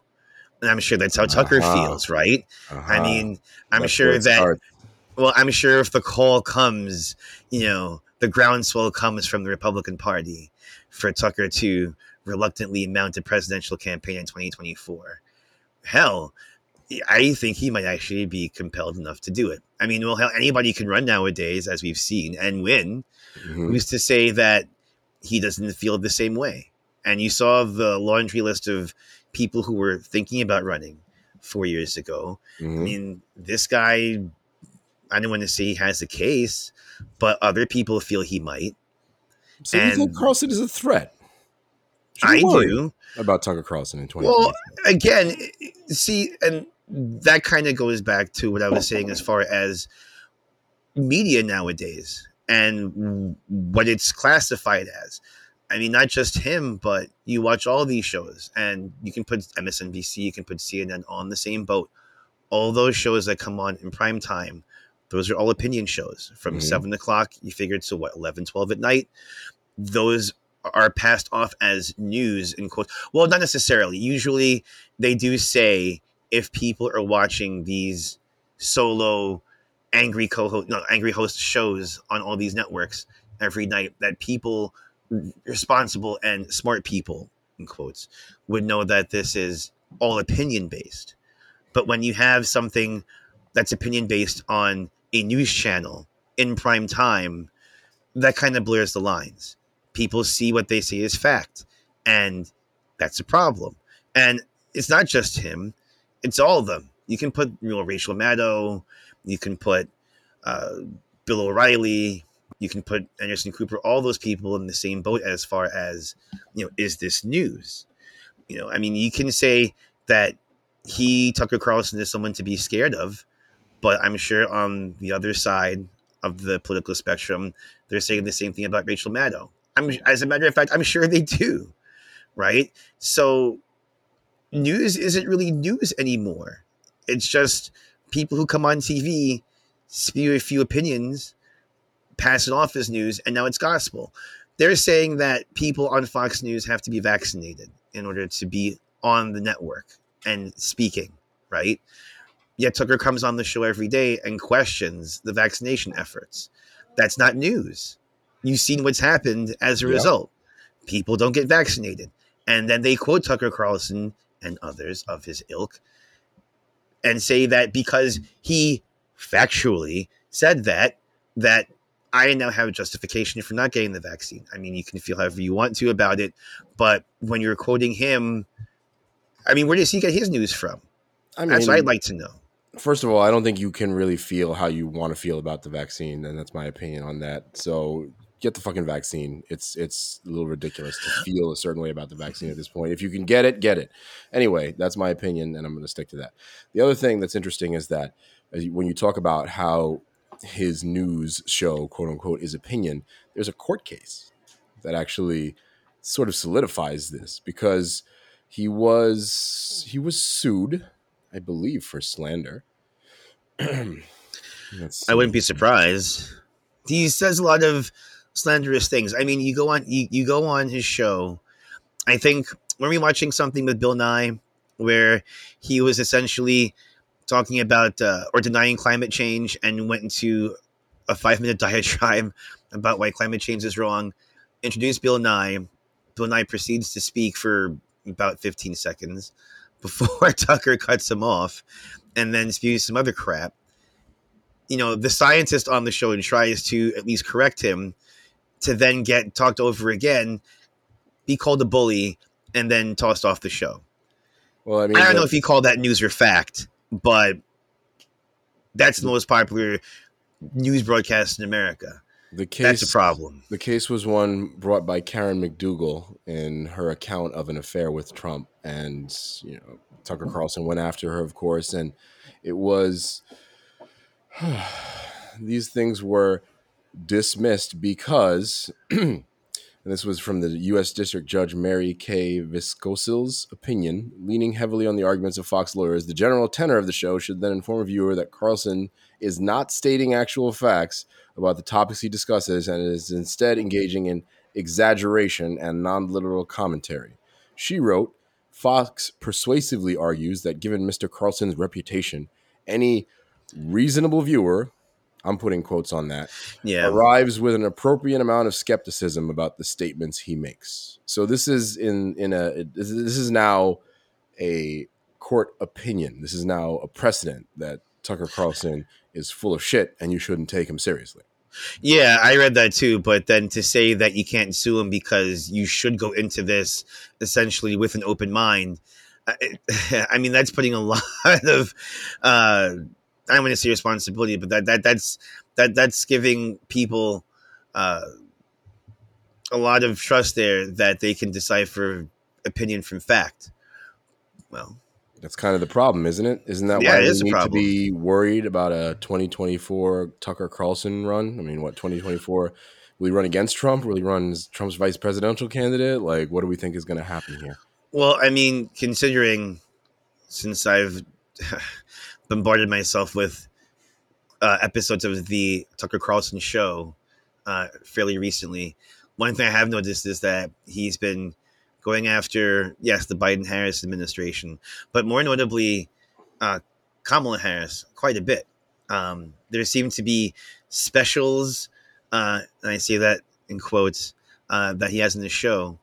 And I'm sure that's how Tucker uh-huh. feels, right? Uh-huh. I mean, I'm that's sure that, hard. Well, I'm sure if the call comes, you know, the groundswell comes from the Republican Party for Tucker to reluctantly mount a presidential campaign in twenty twenty-four. Hell, I think he might actually be compelled enough to do it. I mean, well, hell, anybody can run nowadays, as we've seen, and win. Mm-hmm. Who's to say that he doesn't feel the same way? And you saw the laundry list of people who were thinking about running four years ago. Mm-hmm. I mean, this guy, I don't want to say he has a case, but other people feel he might. So and you think Carlson is a threat? I do. About Tucker Carlson in twenty twenty. Well, again, see, and that kind of goes back to what I was saying as far as media nowadays and what it's classified as. I mean, not just him, but you watch all these shows, and you can put M S N B C, you can put C N N on the same boat. All those shows that come on in prime time, those are all opinion shows from mm-hmm. seven o'clock, you figure, to what, eleven, twelve at night? Those are passed off as news in quotes. Well, not necessarily. Usually they do say, if people are watching these solo angry co-host, no, angry host shows on all these networks every night, that people responsible and smart people in quotes would know that this is all opinion based. But when you have something that's opinion based on a news channel in prime time, that kind of blurs the lines. People see what they see as fact, and that's a problem. And it's not just him. It's all of them. You can put, you know, Rachel Maddow. You can put uh, Bill O'Reilly. You can put Anderson Cooper. All those people in the same boat as far as, you know, is this news? You know, I mean, you can say that he, Tucker Carlson, is someone to be scared of, but I'm sure on the other side of the political spectrum, they're saying the same thing about Rachel Maddow. I'm, as a matter of fact, I'm sure they do, right? So news isn't really news anymore. It's just people who come on T V, spew a few opinions, pass it off as news, and now it's gospel. They're saying that people on Fox News have to be vaccinated in order to be on the network and speaking, right? Yet Tucker comes on the show every day and questions the vaccination efforts. That's not news. You've seen what's happened as a result. Yep. People don't get vaccinated. And then they quote Tucker Carlson and others of his ilk and say that because he factually said that, that I now have a justification for not getting the vaccine. I mean, you can feel however you want to about it, but when you're quoting him, I mean, where does he get his news from? I mean, that's what I'd like to know. First of all, I don't think you can really feel how you want to feel about the vaccine, and that's my opinion on that. So get the fucking vaccine. It's it's a little ridiculous to feel a certain way about the vaccine at this point. If you can get it, get it. Anyway, that's my opinion, and I'm going to stick to that. The other thing that's interesting is that when you talk about how his news show, quote unquote, is opinion, there's a court case that actually sort of solidifies this, because he was he was sued, I believe, for slander. I wouldn't be surprised. He says a lot of slanderous things. I mean, you go on you, you go on his show. I think when we were watching something with Bill Nye where he was essentially talking about uh, or denying climate change, and went into a five-minute diatribe about why climate change is wrong, introduced Bill Nye. Bill Nye proceeds to speak for about fifteen seconds before Tucker cuts him off and then spews some other crap. You know, the scientist on the show and tries to at least correct him, to then get talked over again, be called a bully, and then tossed off the show. Well, I mean, I don't know if you call that news or fact, but that's the most popular news broadcast in America. The case, that's a problem. The case was one brought by Karen McDougal in her account of an affair with Trump. And, you know, Tucker Carlson went after her, of course. And it was, these things were dismissed because, and this was from the U S District Judge Mary Kay Viscosil's opinion, leaning heavily on the arguments of Fox lawyers, the general tenor of the show should then inform a viewer that Carlson is not stating actual facts about the topics he discusses and is instead engaging in exaggeration and non-literal commentary. She wrote, Fox persuasively argues that given Mister Carlson's reputation, any reasonable viewer, I'm putting quotes on that, yeah, arrives with an appropriate amount of skepticism about the statements he makes. So this is in in a this is now a court opinion. This is now a precedent that Tucker Carlson is full of shit and you shouldn't take him seriously. Yeah, I read that too. But then to say that you can't sue him because you should go into this essentially with an open mind, I, I mean, that's putting a lot of uh, I don't want to say responsibility, but that that that's that that's giving people uh, a lot of trust there that they can decipher opinion from fact. Well, that's kind of the problem, isn't it? Isn't that yeah, why we need problem. to be worried about a twenty twenty-four Tucker Carlson run? I mean, what, twenty twenty-four? Will he run against Trump? Will he run as Trump's vice presidential candidate? Like, what do we think is going to happen here? Well, I mean, considering since I've bombarded myself with uh, episodes of the Tucker Carlson show uh, fairly recently, one thing I have noticed is that he's been going after, yes, the Biden-Harris administration, but more notably uh, Kamala Harris quite a bit. Um, there seem to be specials, uh, and I say that in quotes, uh, that he has in the show,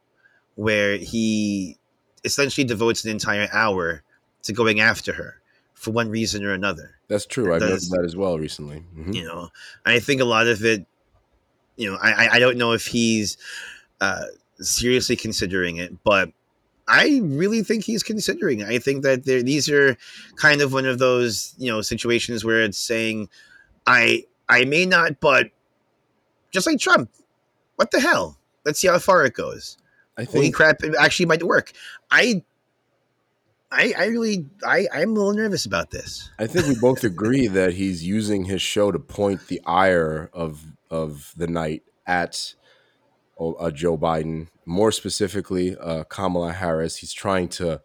where he essentially devotes an entire hour to going after her for one reason or another. That's true. I've noticed that as well recently. Mm-hmm. You know, I think a lot of it, you know, I, I don't know if he's... Uh, seriously considering it, but I really think he's considering it. I think that these are kind of one of those, you know, situations where it's saying, I I may not, but just like Trump, what the hell? Let's see how far it goes. I think, holy crap, it actually might work. I I, I really, I, I'm a little nervous about this. I think we both agree that he's using his show to point the ire of of the night at Uh, Joe Biden, more specifically uh, Kamala Harris. He's trying to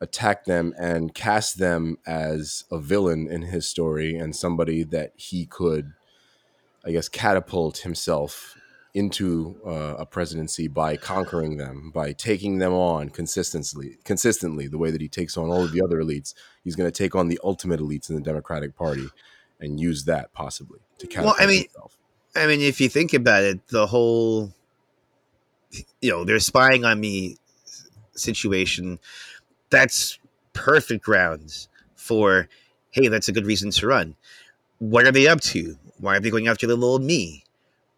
attack them and cast them as a villain in his story and somebody that he could, I guess, catapult himself into uh, a presidency by conquering them, by taking them on consistently, consistently the way that he takes on all of the other elites. He's going to take on the ultimate elites in the Democratic Party and use that possibly to catapult well, I mean, himself. I mean, if you think about it, the whole... you know, they're spying on me situation, that's perfect grounds for, hey, that's a good reason to run. What are they up to? Why are they going after little old me?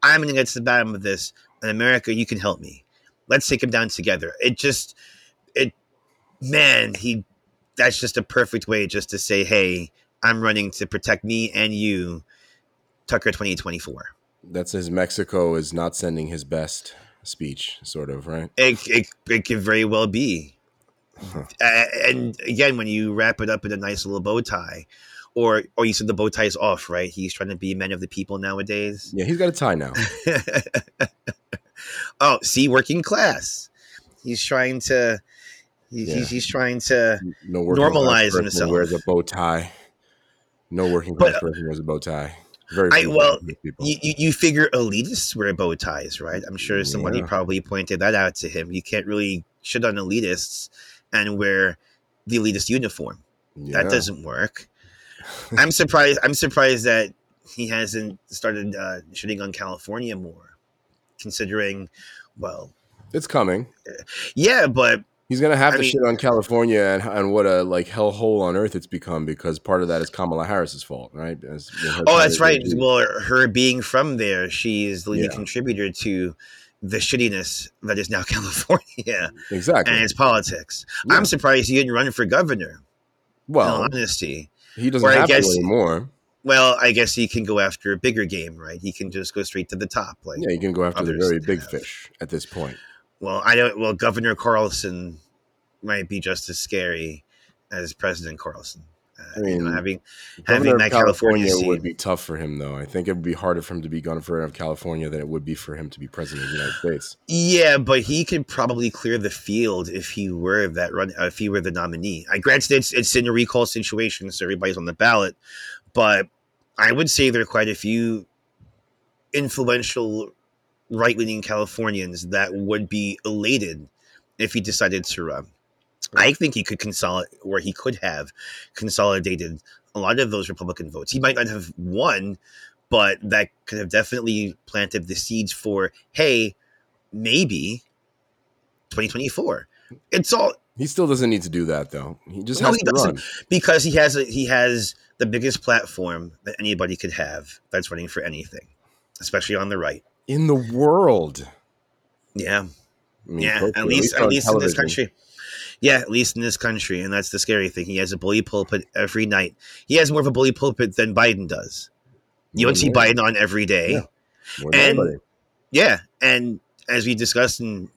I'm going to get to the bottom of this. And America, you can help me. Let's take him down together. It just, it, man, he, that's just a perfect way just to say, hey, I'm running to protect me and you, Tucker twenty twenty-four. That's his Mexico is not sending his best speech, sort of, right? It, it, it could very well be. Huh. Uh, and again, when you wrap it up in a nice little bow tie, or or you said the bow tie is off, right? He's trying to be men of the people nowadays. Yeah, he's got a tie now. Oh, see, working class. He's trying to. He's, yeah. he's, he's trying to no normalize himself. Wears a bow tie. No working class but, uh, person wears a bow tie. Very I, well, you, you figure elitists wear bow ties, right? I'm sure somebody yeah. probably pointed that out to him. You can't really shit on elitists and wear the elitist uniform. Yeah. That doesn't work. I'm surprised. I'm surprised that he hasn't started uh, shooting on California more, considering, well, it's coming. Uh, yeah, but. He's going to have I to mean, shit on California and, and what a like hellhole on earth it's become, because part of that is Kamala Harris's fault, right? As, as oh, that's right. Be. Well, her being from there, she's the leading yeah. contributor to the shittiness that is now California. Exactly. And its politics. Yeah. I'm surprised he didn't run for governor. Well, in all honesty. He doesn't or have I guess, to anymore. Well, I guess he can go after a bigger game, right? He can just go straight to the top. Like yeah, he can go after the very big have. fish at this point. Well, I don't. Well, Governor Carlson might be just as scary as President Carlson. Uh, I mean, you know, having having that California, California scene, would be tough for him, though. I think it would be harder for him to be governor of California than it would be for him to be president of the United States. Yeah, but he could probably clear the field if he were that run. If he were the nominee, I granted it's it's in a recall situation, so everybody's on the ballot. But I would say there are quite a few influential right-leaning Californians that would be elated if he decided to run. I think he could consolidate, or he could have consolidated a lot of those Republican votes. He might not have won, but that could have definitely planted the seeds for, hey, maybe twenty twenty-four. It's all. He still doesn't need to do that, though. He just no, has he to doesn't, run because he has a, he has the biggest platform that anybody could have that's running for anything, especially on the right. In the world. Yeah. I mean, yeah. At least, at least in this country. Yeah. At least in this country. And that's the scary thing. He has a bully pulpit every night. He has more of a bully pulpit than Biden does. You don't see Biden on every day. Yeah. And yeah. And as we discussed in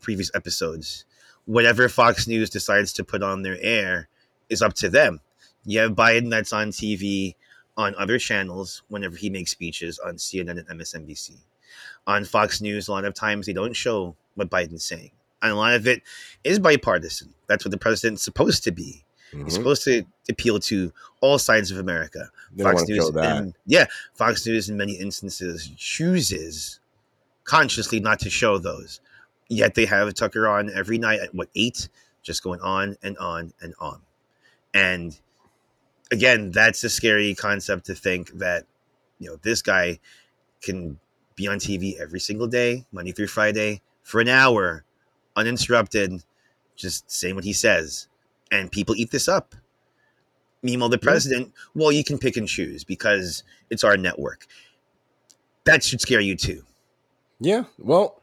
previous episodes, whatever Fox News decides to put on their air is up to them. You have Biden that's on T V, on other channels, whenever he makes speeches on C N N and M S N B C. On Fox News, a lot of times they don't show what Biden's saying. And a lot of it is bipartisan. That's what the president's supposed to be. Mm-hmm. He's supposed to appeal to all sides of America. They Fox News, and, yeah, Fox News in many instances chooses consciously not to show those. Yet they have Tucker on every night at what, eight? Just going on and on and on. And again, that's a scary concept to think that, you know, this guy can be on T V every single day, Monday through Friday, for an hour, uninterrupted, just saying what he says. And people eat this up. Meanwhile, the president, well, you can pick and choose because it's our network. That should scare you too. Yeah. Well,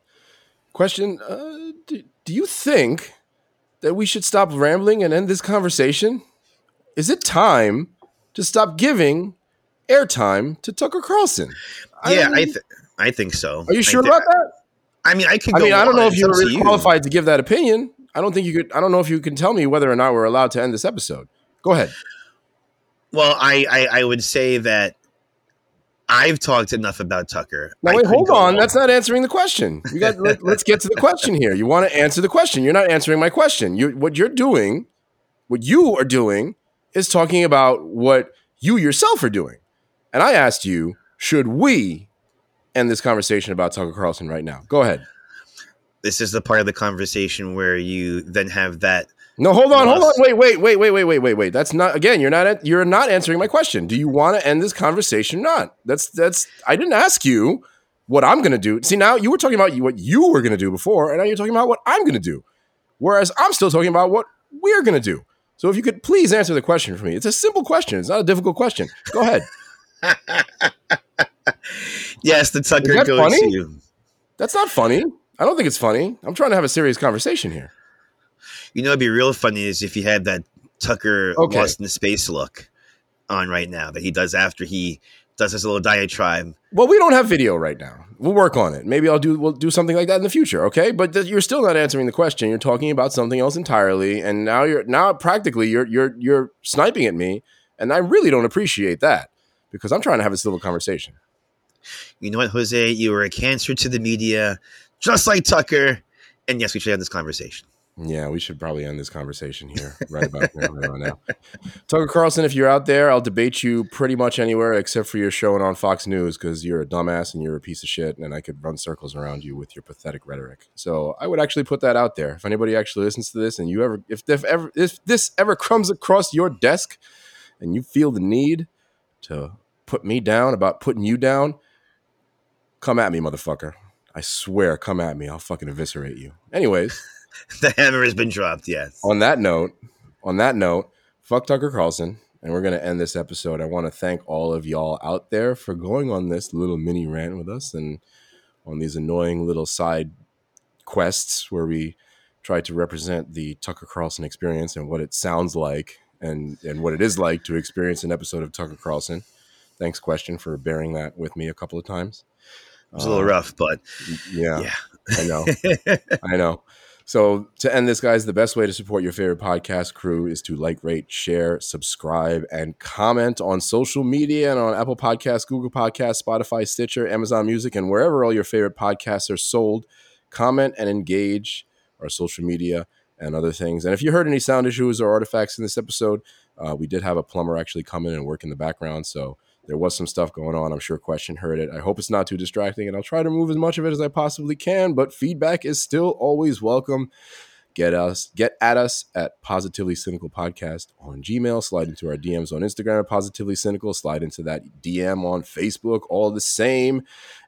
question, uh, do, do you think that we should stop rambling and end this conversation? Is it time to stop giving airtime to Tucker Carlson? I yeah, mean, I th- I think so. Are you sure th- about that? I mean, I could. I mean, go I don't on. know if you're really qualified to give that opinion. I don't think you could. I don't know if you can tell me whether or not we're allowed to end this episode. Go ahead. Well, I I, I would say that I've talked enough about Tucker. Now, wait, hold on. on. That's not answering the question. You got. let, let's get to the question here. You want to answer the question? You're not answering my question. You what you're doing, what you are doing. is talking about what you yourself are doing. And I asked you, should we end this conversation about Tucker Carlson right now? Go ahead. This is the part of the conversation where you then have that. No, hold on, loss. hold on. Wait, wait, wait, wait, wait, wait, wait, wait. That's not, again, you're not, you're not answering my question. Do you want to end this conversation or not? That's, that's, I didn't ask you what I'm going to do. See, now you were talking about what you were going to do before, and now you're talking about what I'm going to do. Whereas I'm still talking about what we're going to do. So if you could please answer the question for me. It's a simple question. It's not a difficult question. Go ahead. Yes, the Tucker Is that goes funny? To you. That's not funny. I don't think it's funny. I'm trying to have a serious conversation here. You know, it'd be real funny is if you had that Tucker okay. lost in space look on right now that he does after he does his little diatribe. Well, we don't have video right now. We'll work on it. Maybe I'll do we'll do something like that in the future, okay? But th- you're still not answering the question. You're talking about something else entirely, and now you're now practically you're you're you're sniping at me, and I really don't appreciate that because I'm trying to have this little conversation. You know what, Jose? You were a cancer to the media, just like Tucker. And yes, we should have this conversation. Yeah, we should probably end this conversation here right about now, right on now. Tucker Carlson, if you're out there, I'll debate you pretty much anywhere except for your showing on Fox News because you're a dumbass and you're a piece of shit, and I could run circles around you with your pathetic rhetoric. So I would actually put that out there. If anybody actually listens to this and you ever, if, if ever, if this ever comes across your desk and you feel the need to put me down about putting you down, come at me, motherfucker. I swear, come at me. I'll fucking eviscerate you. Anyways. The hammer has been dropped, yes. On that note, on that note, fuck Tucker Carlson, and we're going to end this episode. I want to thank all of y'all out there for going on this little mini rant with us and on these annoying little side quests where we try to represent the Tucker Carlson experience and what it sounds like and, and what it is like to experience an episode of Tucker Carlson. Thanks, Question, for bearing that with me a couple of times. It was um, a little rough, but yeah, yeah. I know. I know. So to end this, guys, the best way to support your favorite podcast crew is to like, rate, share, subscribe, and comment on social media and on Apple Podcasts, Google Podcasts, Spotify, Stitcher, Amazon Music, and wherever all your favorite podcasts are sold. Comment and engage our social media and other things. And if you heard any sound issues or artifacts in this episode, uh, we did have a plumber actually come in and work in the background. So there was some stuff going on. I'm sure Question heard it. I hope it's not too distracting, and I'll try to move as much of it as I possibly can, but feedback is still always welcome. Get us, get at us at Positively Cynical Podcast on Gmail. Slide into our D Ms on Instagram at Positively Cynical. Slide into that D M on Facebook, all the same.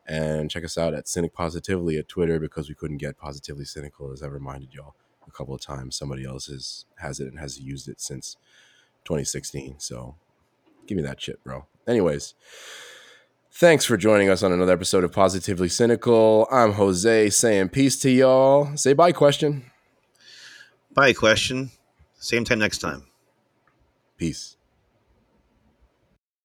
And check us out at Cynic Positively at Twitter because we couldn't get Positively Cynical, as I reminded y'all a couple of times. Somebody else has, has it and has used it since twenty sixteen, so... give me that shit, bro. Anyways, thanks for joining us on another episode of Positively Cynical. I'm Jose saying peace to y'all. Say bye, Question. Bye, Question. Same time next time. Peace.